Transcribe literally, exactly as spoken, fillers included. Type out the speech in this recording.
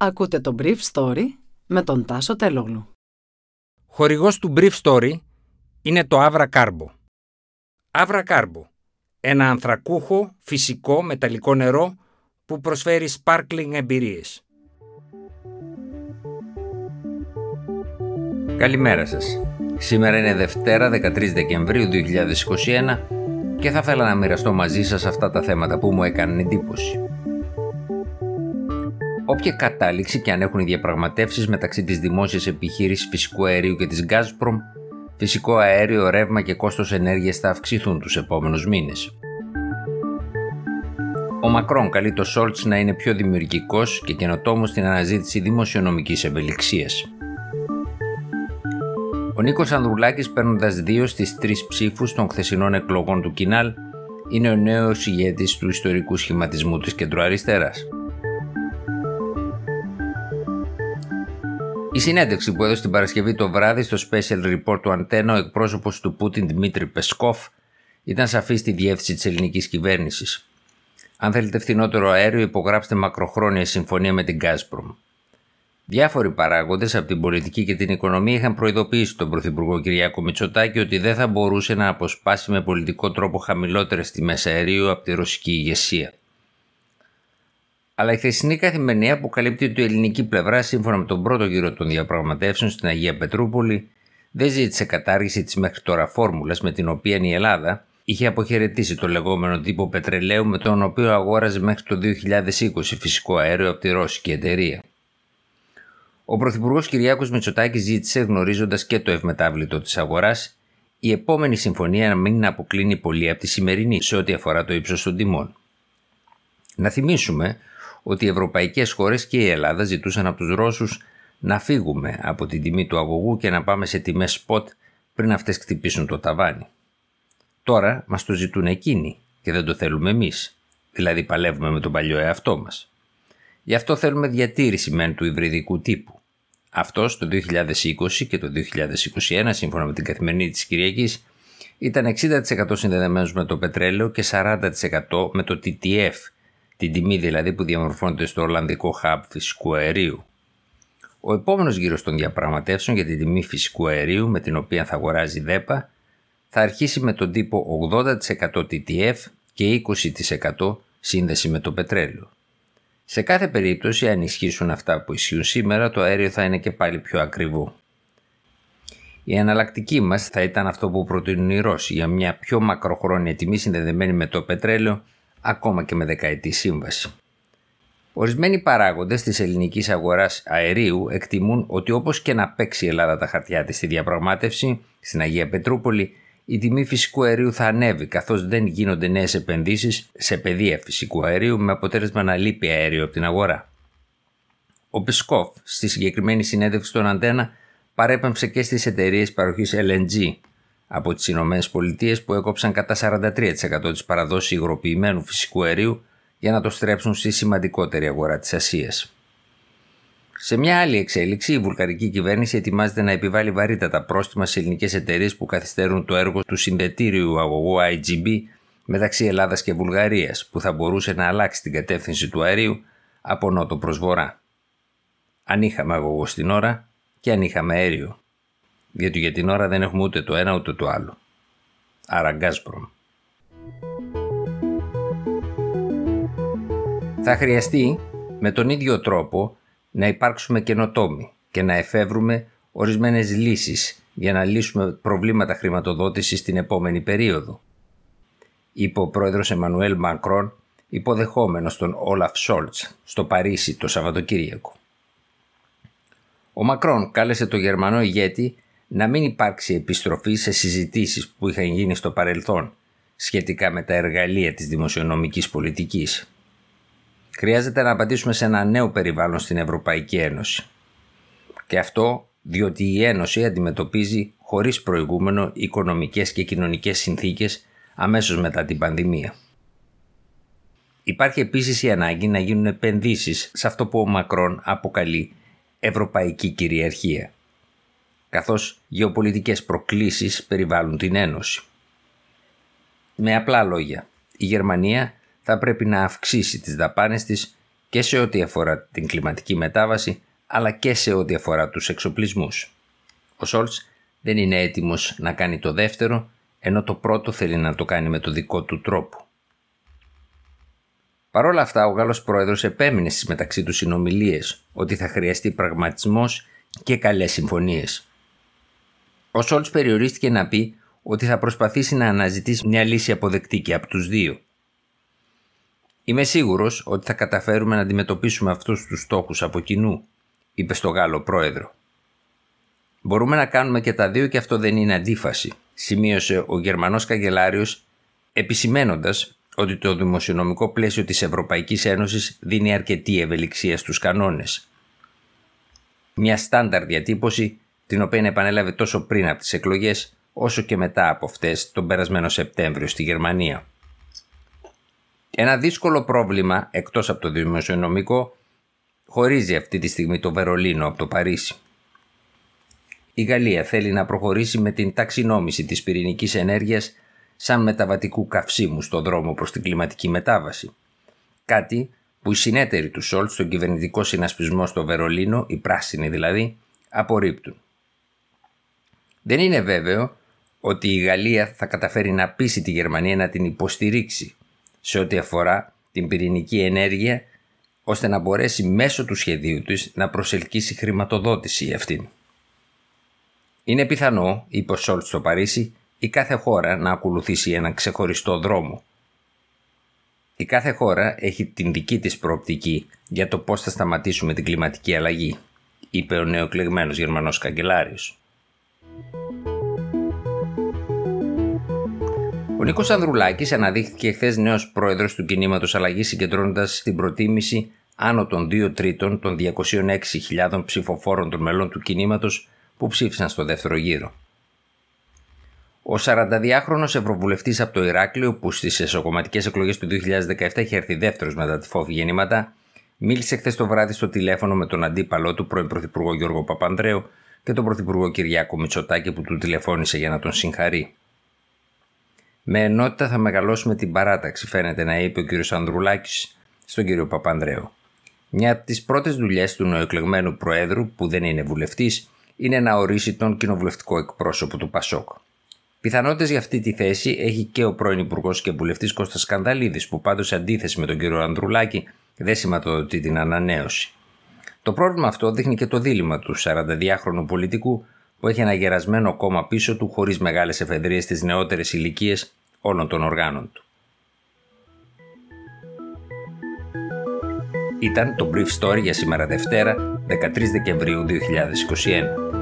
Ακούτε το Brief Story με τον Τάσο Τελόγλου. Χορηγός του Brief Story είναι το Avra Carbo. Avra Carbo, ένα ανθρακούχο, φυσικό, μεταλλικό νερό που προσφέρει sparkling εμπειρίες. Καλημέρα σας. Σήμερα είναι Δευτέρα, δεκατρείς Δεκεμβρίου δύο χιλιάδες είκοσι ένα και θα ήθελα να μοιραστώ μαζί σας αυτά τα θέματα που μου έκαναν εντύπωση. Όποια κατάληξη και αν έχουν οι διαπραγματεύσεις μεταξύ της δημόσιας επιχείρησης φυσικού αερίου και της Gazprom, φυσικό αέριο, ρεύμα και κόστος ενέργειας θα αυξηθούν τους επόμενους μήνες. Ο Μακρόν καλεί το Σόλτς να είναι πιο δημιουργικός και καινοτόμος στην αναζήτηση δημοσιονομικής ευελιξίας. Ο Νίκος Ανδρουλάκης, παίρνοντας δύο στις τρεις ψήφους των χθεσινών εκλογών του Κινάλ, είναι ο νέος ηγέτης του ιστορικού σχηματισμού της κεντροαριστεράς. Η συνέντευξη που έδωσε την Παρασκευή το βράδυ στο Special Report του Αντένα ο εκπρόσωπος του Πούτιν Δημήτρη Πεσκόφ ήταν σαφή στη διεύθυνση της ελληνικής κυβέρνησης. Αν θέλετε φθηνότερο αέριο, υπογράψτε μακροχρόνια συμφωνία με την Gazprom. Διάφοροι παράγοντες από την πολιτική και την οικονομία είχαν προειδοποιήσει τον Πρωθυπουργό Κυριάκο Μητσοτάκη ότι δεν θα μπορούσε να αποσπάσει με πολιτικό τρόπο χαμηλότερες τιμές αερίου από τη ρωσική ηγεσία. Αλλά η χθεσινή καθημερινή που καλύπτει ότι η ελληνική πλευρά, σύμφωνα με τον πρώτο γύρο των διαπραγματεύσεων στην Αγία Πετρούπολη, δεν ζήτησε κατάργηση της μέχρι τώρα φόρμουλας με την οποία η Ελλάδα είχε αποχαιρετήσει το λεγόμενο τύπο πετρελαίου με τον οποίο αγόραζε μέχρι το δύο χιλιάδες είκοσι φυσικό αέριο από τη ρώσικη εταιρεία. Ο Πρωθυπουργός Κυριάκος Μητσοτάκης ζήτησε, γνωρίζοντας και το ευμετάβλητο της αγοράς, η επόμενη συμφωνία να μην αποκλίνει πολύ από τη σημερινή σε ό,τι αφορά το ύψος των τιμών. Να θυμίσουμε ότι οι ευρωπαϊκές χώρες και η Ελλάδα ζητούσαν από τους Ρώσους να φύγουμε από την τιμή του αγωγού και να πάμε σε τιμές σποτ πριν αυτές χτυπήσουν το ταβάνι. Τώρα μας το ζητούν εκείνοι και δεν το θέλουμε εμείς, δηλαδή παλεύουμε με τον παλιό εαυτό μας. Γι' αυτό θέλουμε διατήρηση μεν του υβριδικού τύπου. Αυτός το δύο χιλιάδες είκοσι και το δύο χιλιάδες είκοσι ένα, σύμφωνα με την Καθημερινή της Κυριακής, ήταν εξήντα τοις εκατό συνδεδεμένος με το πετρέλαιο και σαράντα τοις εκατό με το τι τι εφ, την τιμή δηλαδή που διαμορφώνεται στο Ολλανδικό Hub φυσικού αερίου. Ο επόμενος γύρος των διαπραγματεύσεων για την τιμή φυσικού αερίου με την οποία θα αγοράζει η ΔΕΠΑ θα αρχίσει με τον τύπο ογδόντα τοις εκατό τι τι εφ και είκοσι τοις εκατό σύνδεση με το πετρέλαιο. Σε κάθε περίπτωση, αν ισχύσουν αυτά που ισχύουν σήμερα, το αέριο θα είναι και πάλι πιο ακριβό. Η εναλλακτική μας θα ήταν αυτό που προτείνουν οι Ρώσοι για μια πιο μακροχρόνια τιμή συνδεδεμένη με το πετρέλαιο, ακόμα και με δεκαετή σύμβαση. Ορισμένοι παράγοντες της ελληνικής αγοράς αερίου εκτιμούν ότι όπως και να παίξει η Ελλάδα τα χαρτιά της στη διαπραγμάτευση, στην Αγία Πετρούπολη, η τιμή φυσικού αερίου θα ανέβει καθώς δεν γίνονται νέες επενδύσεις σε πεδία φυσικού αερίου με αποτέλεσμα να λείπει αέριο από την αγορά. Ο Πεσκόφ στη συγκεκριμένη συνέντευξη στον Αντένα παρέπεμψε και στις εταιρείες παροχής ελ εν τζι από τις ΗΠΑ που έκοψαν κατά σαράντα τρία τοις εκατό της παραδόσης υγροποιημένου φυσικού αερίου για να το στρέψουν στη σημαντικότερη αγορά της Ασίας. Σε μια άλλη εξέλιξη, η βουλγαρική κυβέρνηση ετοιμάζεται να επιβάλλει βαρύτατα πρόστιμα σε ελληνικές εταιρείες που καθυστέρουν το έργο του συνδετήριου αγωγού άι τζι μπι μεταξύ Ελλάδας και Βουλγαρίας, που θα μπορούσε να αλλάξει την κατεύθυνση του αερίου από νότο προς βορρά. Αν είχαμε αγωγό στην ώρα και αν είχαμε αέριο. Διότι για την ώρα δεν έχουμε ούτε το ένα ούτε το άλλο. Άρα Gazprom. Θα χρειαστεί με τον ίδιο τρόπο να υπάρξουμε καινοτόμοι και να εφεύρουμε ορισμένες λύσεις για να λύσουμε προβλήματα χρηματοδότησης στην επόμενη περίοδο, είπε ο πρόεδρος Εμμανουέλ Μακρόν, υποδεχόμενος τον Όλαφ Σόλτς στο Παρίσι το Σαββατοκύριακο. Ο Μακρόν κάλεσε τον Γερμανό ηγέτη να μην υπάρξει επιστροφή σε συζητήσεις που είχαν γίνει στο παρελθόν σχετικά με τα εργαλεία της δημοσιονομικής πολιτικής. Χρειάζεται να απαντήσουμε σε ένα νέο περιβάλλον στην Ευρωπαϊκή Ένωση. Και αυτό διότι η Ένωση αντιμετωπίζει χωρίς προηγούμενο οικονομικές και κοινωνικές συνθήκες αμέσως μετά την πανδημία. Υπάρχει επίσης η ανάγκη να γίνουν επενδύσεις σε αυτό που ο Μακρόν αποκαλεί ευρωπαϊκή κυριαρχία, καθώς γεωπολιτικές προκλήσεις περιβάλλουν την Ένωση. Με απλά λόγια, η Γερμανία θα πρέπει να αυξήσει τις δαπάνες της και σε ό,τι αφορά την κλιματική μετάβαση, αλλά και σε ό,τι αφορά τους εξοπλισμούς. Ο Σόλτς δεν είναι έτοιμος να κάνει το δεύτερο, ενώ το πρώτο θέλει να το κάνει με το δικό του τρόπο. Παρ' όλα αυτά, ο Γάλλος πρόεδρος επέμεινε στις μεταξύ τους συνομιλίες ότι θα χρειαστεί πραγματισμός και καλές συμφωνίες. Ο Σόλτς περιορίστηκε να πει ότι θα προσπαθήσει να αναζητήσει μια λύση αποδεκτή και από τους δύο. «Είμαι σίγουρος ότι θα καταφέρουμε να αντιμετωπίσουμε αυτούς τους στόχους από κοινού», είπε στο Γάλλο πρόεδρο. «Μπορούμε να κάνουμε και τα δύο και αυτό δεν είναι αντίφαση», σημείωσε ο Γερμανός καγκελάριος, επισημαίνοντας ότι το δημοσιονομικό πλαίσιο της Ευρωπαϊκής Ένωσης δίνει αρκετή ευελιξία στους κανόνες. Μια στάνταρ διατύπωση, την οποία επανέλαβε τόσο πριν από τις εκλογές, όσο και μετά από αυτές τον περασμένο Σεπτέμβριο στη Γερμανία. Ένα δύσκολο πρόβλημα, εκτός από το δημοσιονομικό, χωρίζει αυτή τη στιγμή το Βερολίνο από το Παρίσι. Η Γαλλία θέλει να προχωρήσει με την ταξινόμηση της πυρηνικής ενέργειας σαν μεταβατικού καυσίμου στον δρόμο προς την κλιματική μετάβαση. Κάτι που οι συνέτεροι του Σόλτς στον κυβερνητικό συνασπισμό στο Βερολίνο, οι πράσινοι δηλαδή, απορρίπτουν. Δεν είναι βέβαιο ότι η Γαλλία θα καταφέρει να πείσει τη Γερμανία να την υποστηρίξει σε ό,τι αφορά την πυρηνική ενέργεια, ώστε να μπορέσει μέσω του σχεδίου της να προσελκύσει χρηματοδότηση αυτήν. «Είναι πιθανό», είπε ο Σόλτς στο Παρίσι, «η κάθε χώρα να ακολουθήσει έναν ξεχωριστό δρόμο. Η κάθε χώρα έχει την δική της προοπτική για το πώς θα σταματήσουμε την κλιματική αλλαγή», είπε ο νεοεκλεγμένος Γερμανός καγκελάριος. Ο Νίκος Ανδρουλάκης αναδείχθηκε χθες νέος πρόεδρος του κινήματος αλλαγής, συγκεντρώνοντας την προτίμηση άνω των δύο τρίτων των διακόσιες έξι χιλιάδες ψηφοφόρων των μελών του κινήματος που ψήφισαν στο δεύτερο γύρο. Ο σαρανταδυάχρονος ευρωβουλευτής από το Ηράκλειο, που στις εσωκομματικές εκλογές του δύο χιλιάδες δεκαεπτά είχε έρθει δεύτερος μετά τη φόβη γεννήματα, μίλησε χθες το βράδυ στο τηλέφωνο με τον αντίπαλό του, πρώην Πρωθυπουργό Γιώργο Παπανδρέου, και τον Πρωθυπουργό Κυριάκο Μητσοτάκη, που του τηλεφώνησε για να τον συγχαρεί. «Με ενότητα θα μεγαλώσουμε την παράταξη», φαίνεται να είπε ο κ. Ανδρουλάκης στον κ. Παπανδρέου. Μια από τις πρώτες δουλειές του νεοεκλεγμένου Προέδρου, που δεν είναι βουλευτής, είναι να ορίσει τον κοινοβουλευτικό εκπρόσωπο του ΠΑΣΟΚ. Πιθανότητες για αυτή τη θέση έχει και ο πρώην Υπουργός και βουλευτής Κώστας Σκανδαλίδης, που πάντως σε αντίθεση με τον κ. Ανδρουλάκη δεν σηματοδοτεί την ανανέωση. Το πρόβλημα αυτό δείχνει και το δίλημμα του σαρανταδυάχρονου πολιτικού, που έχει ένα γερασμένο κόμμα πίσω του χωρίς μεγάλες εφεδρίες στις νεότερες ηλικίες όλων των οργάνων του. Ήταν το Brief Story για σήμερα Δευτέρα, δεκατρείς Δεκεμβρίου δύο χιλιάδες είκοσι ένα.